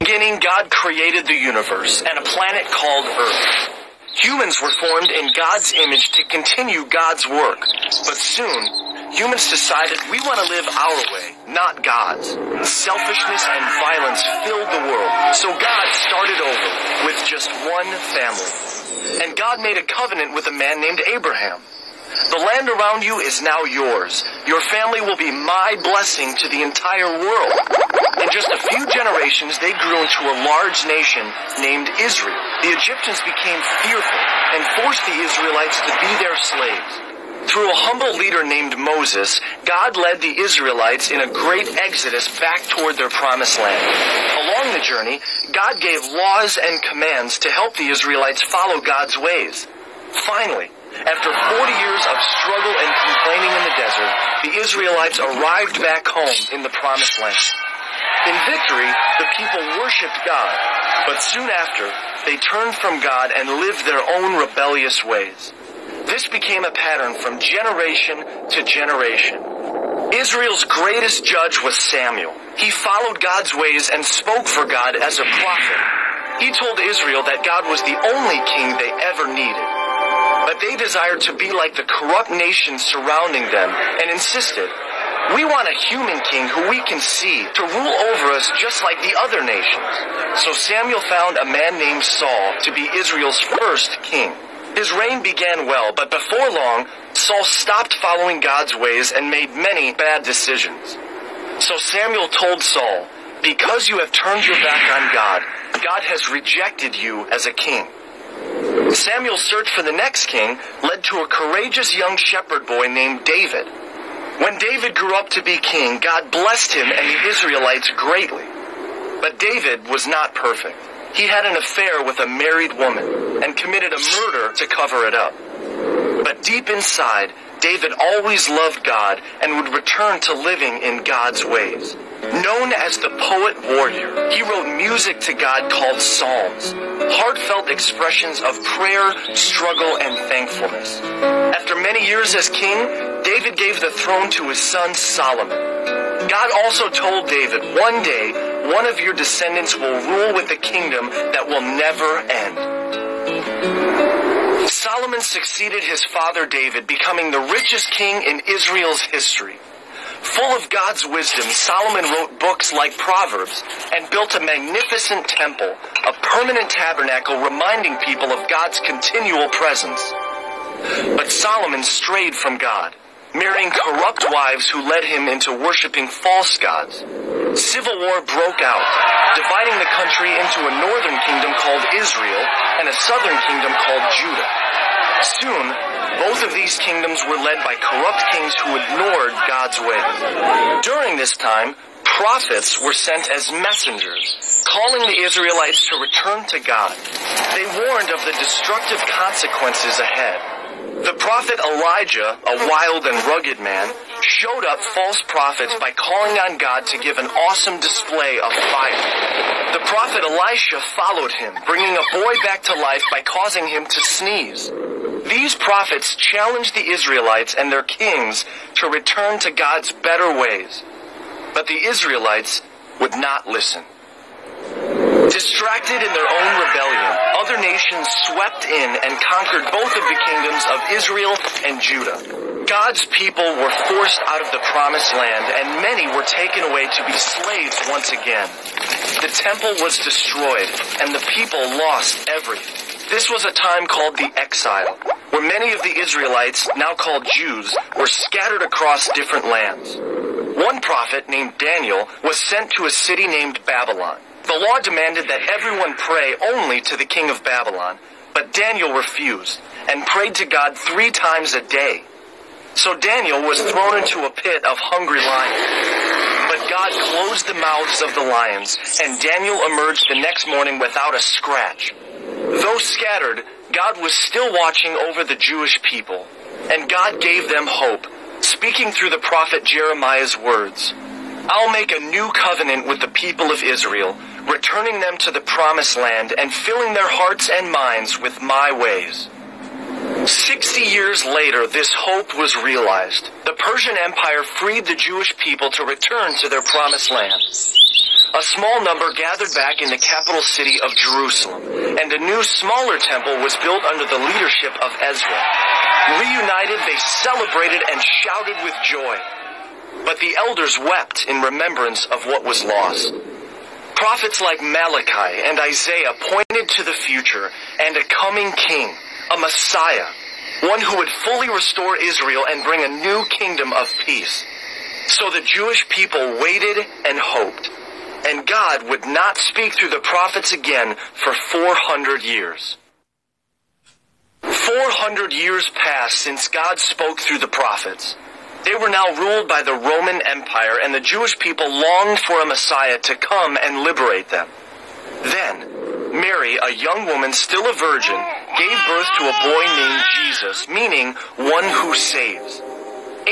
In the beginning, God created the universe and a planet called Earth. Humans were formed in God's image to continue God's work. But soon, humans decided we want to live our way, not God's. Selfishness and violence filled the world, so God started over with just one family. And God made a covenant with a man named Abraham. The land around you is now yours. Your family will be my blessing to the entire world. In just a few generations, they grew into a large nation named Israel. The Egyptians became fearful and forced the Israelites to be their slaves. Through a humble leader named Moses, God led the Israelites in a great exodus back toward their promised land. Along the journey, God gave laws and commands to help the Israelites follow God's ways. Finally, after 40 years of struggle and complaining in the desert, the Israelites arrived back home in the Promised Land. In victory, the people worshipped God, but soon after, they turned from God and lived their own rebellious ways. This became a pattern from generation to generation. Israel's greatest judge was Samuel. He followed God's ways and spoke for God as a prophet. He told Israel that God was the only king they ever needed. But they desired to be like the corrupt nations surrounding them and insisted, "We want a human king who we can see to rule over us just like the other nations." So Samuel found a man named Saul to be Israel's first king. His reign began well, but before long, Saul stopped following God's ways and made many bad decisions. So Samuel told Saul, "Because you have turned your back on God, God has rejected you as a king." Samuel's search for the next king led to a courageous young shepherd boy named David. When David grew up to be king, God blessed him and the Israelites greatly. But David was not perfect. He had an affair with a married woman and committed a murder to cover it up. But deep inside, David always loved God and would return to living in God's ways. Known as the poet warrior, he wrote music to God called Psalms, heartfelt expressions of prayer, struggle, and thankfulness. After many years as king, David gave the throne to his son Solomon. God also told David, "One day, one of your descendants will rule with a kingdom that will never end." Solomon succeeded his father David, becoming the richest king in Israel's history. Full of God's wisdom, Solomon wrote books like Proverbs and built a magnificent temple, a permanent tabernacle reminding people of God's continual presence. But Solomon strayed from God, marrying corrupt wives who led him into worshiping false gods. Civil war broke out, dividing the country into a northern kingdom called Israel and a southern kingdom called Judah. Soon, both of these kingdoms were led by corrupt kings who ignored God's ways. During this time, prophets were sent as messengers, calling the Israelites to return to God. They warned of the destructive consequences ahead. The prophet Elijah, a wild and rugged man, showed up false prophets by calling on God to give an awesome display of fire. The prophet Elisha followed him, bringing a boy back to life by causing him to sneeze. These prophets challenged the Israelites and their kings to return to God's better ways. But the Israelites would not listen. Distracted in their own rebellion, other nations swept in and conquered both of the kingdoms of Israel and Judah. God's people were forced out of the promised land, and many were taken away to be slaves once again. The temple was destroyed, and the people lost everything. This was a time called the exile, where many of the Israelites, now called Jews, were scattered across different lands. One prophet named Daniel was sent to a city named Babylon. The law demanded that everyone pray only to the king of Babylon, but Daniel refused and prayed to God 3 times a day. So Daniel was thrown into a pit of hungry lions. But God closed the mouths of the lions, and Daniel emerged the next morning without a scratch. Though scattered, God was still watching over the Jewish people, and God gave them hope, speaking through the prophet Jeremiah's words, "I'll make a new covenant with the people of Israel, returning them to the promised land and filling their hearts and minds with my ways." 60 years later, this hope was realized. The Persian Empire freed the Jewish people to return to their promised land. A small number gathered back in the capital city of Jerusalem, and a new smaller temple was built under the leadership of Ezra. Reunited, they celebrated and shouted with joy. But the elders wept in remembrance of what was lost. Prophets like Malachi and Isaiah pointed to the future and a coming king, a Messiah, one who would fully restore Israel and bring a new kingdom of peace. So the Jewish people waited and hoped, and God would not speak through the prophets again for 400 years. 400 years passed since God spoke through the prophets. They were now ruled by the Roman Empire, and the Jewish people longed for a Messiah to come and liberate them. Then, Mary, a young woman still a virgin, gave birth to a boy named Jesus, meaning one who saves.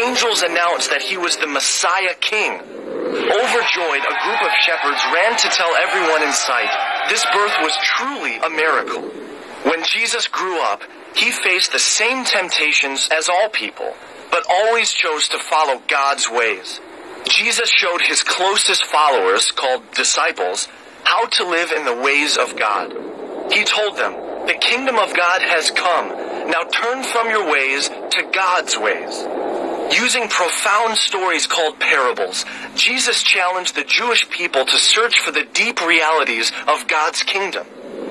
Angels announced that he was the Messiah King. Overjoyed, a group of shepherds ran to tell everyone in sight. This birth was truly a miracle. When Jesus grew up, he faced the same temptations as all people, but always chose to follow God's ways. Jesus showed his closest followers, called disciples, how to live in the ways of God. He told them, "The kingdom of God has come. Now turn from your ways to God's ways." Using profound stories called parables, Jesus challenged the Jewish people to search for the deep realities of God's kingdom.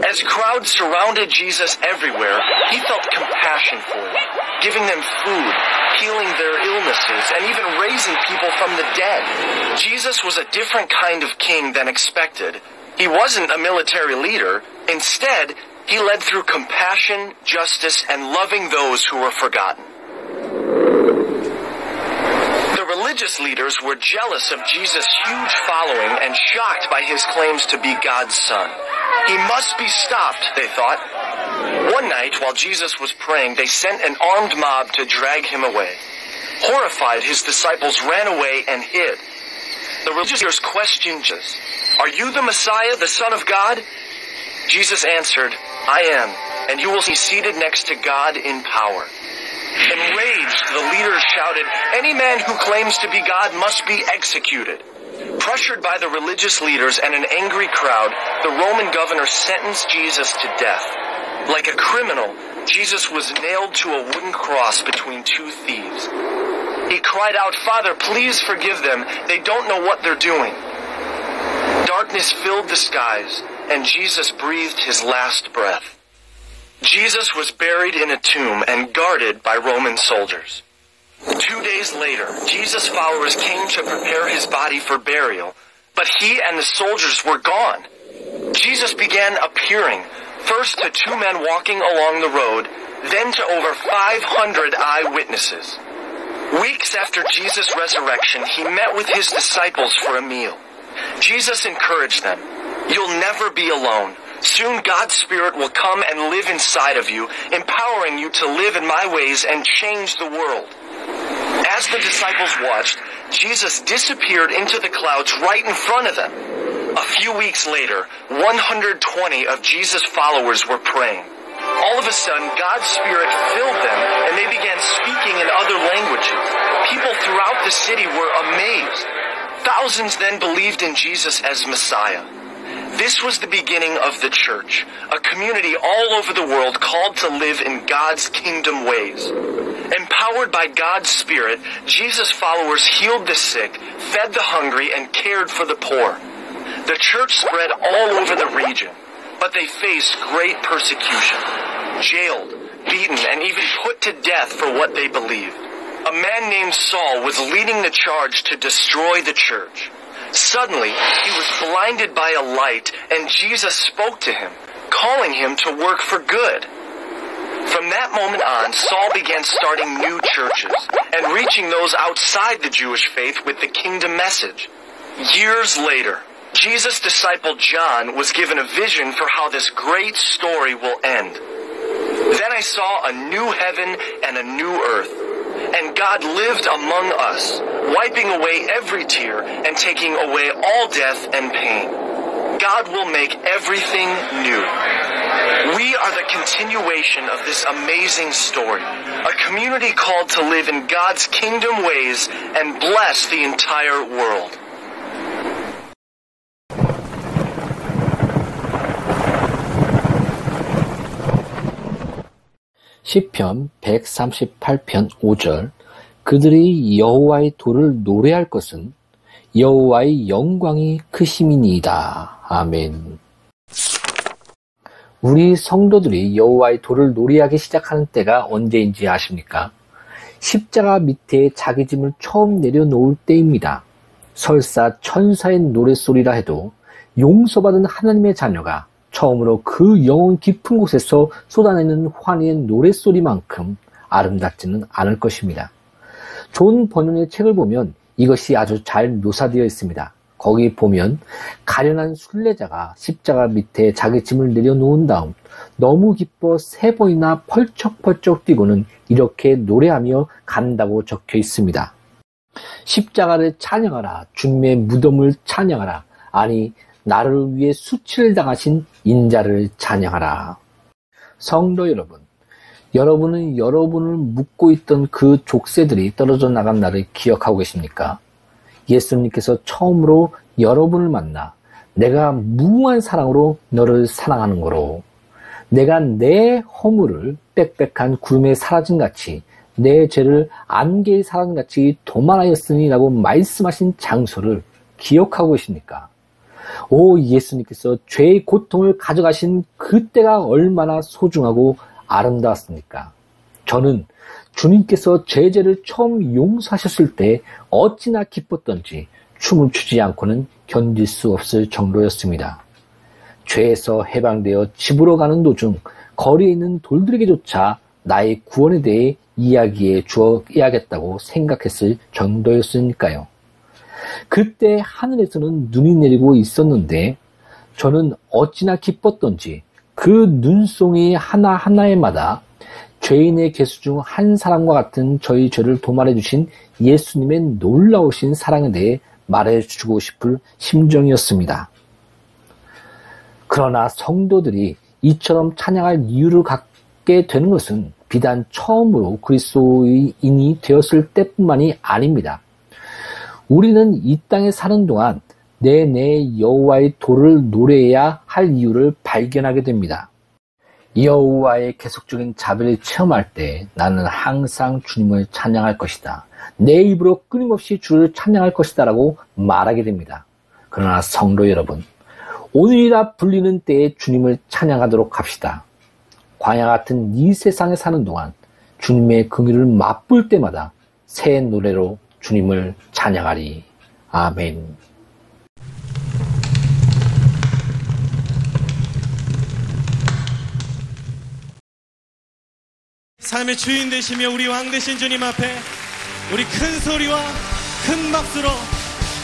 As crowds surrounded Jesus everywhere, he felt compassion for them, giving them food, healing their illnesses, and even raising people from the dead. Jesus was a different kind of king than expected. He wasn't a military leader. Instead, he led through compassion, justice, and loving those who were forgotten. Religious leaders were jealous of Jesus' huge following and shocked by his claims to be God's son. He must be stopped, they thought. One night, while Jesus was praying, they sent an armed mob to drag him away. Horrified, his disciples ran away and hid. The religious leaders questioned Jesus, "Are you the Messiah, the Son of God?" Jesus answered, "I am, and you will be seated next to God in power." Enraged, the leaders shouted, "Any man who claims to be God must be executed." Pressured by the religious leaders and an angry crowd, the Roman governor sentenced Jesus to death. Like a criminal, Jesus was nailed to a wooden cross between two thieves. He cried out, "Father, please forgive them. They don't know what they're doing." Darkness filled the skies, and Jesus breathed his last breath. Jesus was buried in a tomb and guarded by Roman soldiers. 2 days later, Jesus' followers came to prepare his body for burial, but he and the soldiers were gone. Jesus began appearing, first to 2 men walking along the road, then to over 500 eyewitnesses. Weeks after Jesus' resurrection, he met with his disciples for a meal. Jesus encouraged them, "You'll never be alone. Soon God's Spirit will come and live inside of you, empowering you to live in my ways and change the world." As the disciples watched, Jesus disappeared into the clouds right in front of them. A few weeks later, 120 of Jesus' followers were praying. All of a sudden, God's Spirit filled them, and they began speaking in other languages. People throughout the city were amazed. Thousands then believed in Jesus as Messiah. This was the beginning of the church, a community all over the world called to live in God's kingdom ways. Empowered by God's Spirit, Jesus' followers healed the sick, fed the hungry, and cared for the poor. The church spread all over the region, but they faced great persecution, jailed, beaten, and even put to death for what they believed. A man named Saul was leading the charge to destroy the church. Suddenly, he was blinded by a light, and Jesus spoke to him, calling him to work for good. From that moment on, Saul began starting new churches and reaching those outside the Jewish faith with the kingdom message. Years later, Jesus' disciple John was given a vision for how this great story will end. "Then I saw a new heaven and a new earth. And God lived among us, wiping away every tear and taking away all death and pain. God will make everything new." We are the continuation of this amazing story, a community called to live in God's kingdom ways and bless the entire world. 시편 138편 5절 그들이 여호와의 도를 노래할 것은 여호와의 영광이 크심이니이다. 아멘. 우리 성도들이 여호와의 도를 노래하기 시작하는 때가 언제인지 아십니까? 십자가 밑에 자기 짐을 처음 내려놓을 때입니다. 설사 천사의 노랫소리라 해도 용서받은 하나님의 자녀가 처음으로 그 영혼 깊은 곳에서 쏟아내는 환희의 노랫소리만큼 아름답지는 않을 것입니다. 존 번연의 책을 보면 이것이 아주 잘 묘사되어 있습니다. 거기 보면 가련한 순례자가 십자가 밑에 자기 짐을 내려놓은 다음 너무 기뻐 세 번이나 펄쩍펄쩍 뛰고는 이렇게 노래하며 간다고 적혀 있습니다. 십자가를 찬양하라, 주님의 무덤을 찬양하라, 아니 나를 위해 수치를 당하신 인자를 찬양하라. 성도 여러분, 여러분은 여러분을 묶고 있던 그 족쇄들이 떨어져 나간 날을 기억하고 계십니까? 예수님께서 처음으로 여러분을 만나 내가 무한 사랑으로 너를 사랑하는 거로, 내가 내 허물을 빽빽한 구름에 사라진 같이 내 죄를 안개에 사라진 같이 도망하였으니 라고 말씀하신 장소를 기억하고 계십니까? 오, 예수님께서 죄의 고통을 가져가신 그때가 얼마나 소중하고 아름다웠습니까? 저는 주님께서 제 죄를 처음 용서하셨을 때 어찌나 기뻤던지 춤을 추지 않고는 견딜 수 없을 정도였습니다. 죄에서 해방되어 집으로 가는 도중 거리에 있는 돌들에게조차 나의 구원에 대해 이야기해 주어야겠다고 생각했을 정도였으니까요. 그때 하늘에서는 눈이 내리고 있었는데 저는 어찌나 기뻤던지 그 눈송이 하나하나에마다 죄인의 개수 중 한 사람과 같은 저희 죄를 도말해 주신 예수님의 놀라우신 사랑에 대해 말해주고 싶을 심정이었습니다. 그러나 성도들이 이처럼 찬양할 이유를 갖게 되는 것은 비단 처음으로 그리스도인이 되었을 때뿐만이 아닙니다. 우리는 이 땅에 사는 동안 내내 여호와의 도를 노래해야 할 이유를 발견하게 됩니다. 여호와의 계속적인 자비를 체험할 때 나는 항상 주님을 찬양할 것이다, 내 입으로 끊임없이 주를 찬양할 것이다 라고 말하게 됩니다. 그러나 성도 여러분, 오늘이라 불리는 때에 주님을 찬양하도록 합시다. 광야 같은 이 세상에 사는 동안 주님의 긍휼을 맛볼 때마다 새 노래로 주님을 찬양하리. 아멘. 삶의 주인 되시며 우리 왕 되신 주님 앞에 우리 큰 소리와 큰 박수로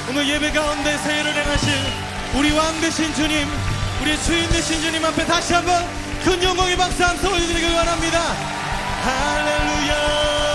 오늘 예배 가운데 새해를 행하실 우리 왕 되신 주님, 우리의 주인 되신 주님 앞에 다시 한번 큰 영광의 박수 함께 올려드리길 원합니다. 할렐루야.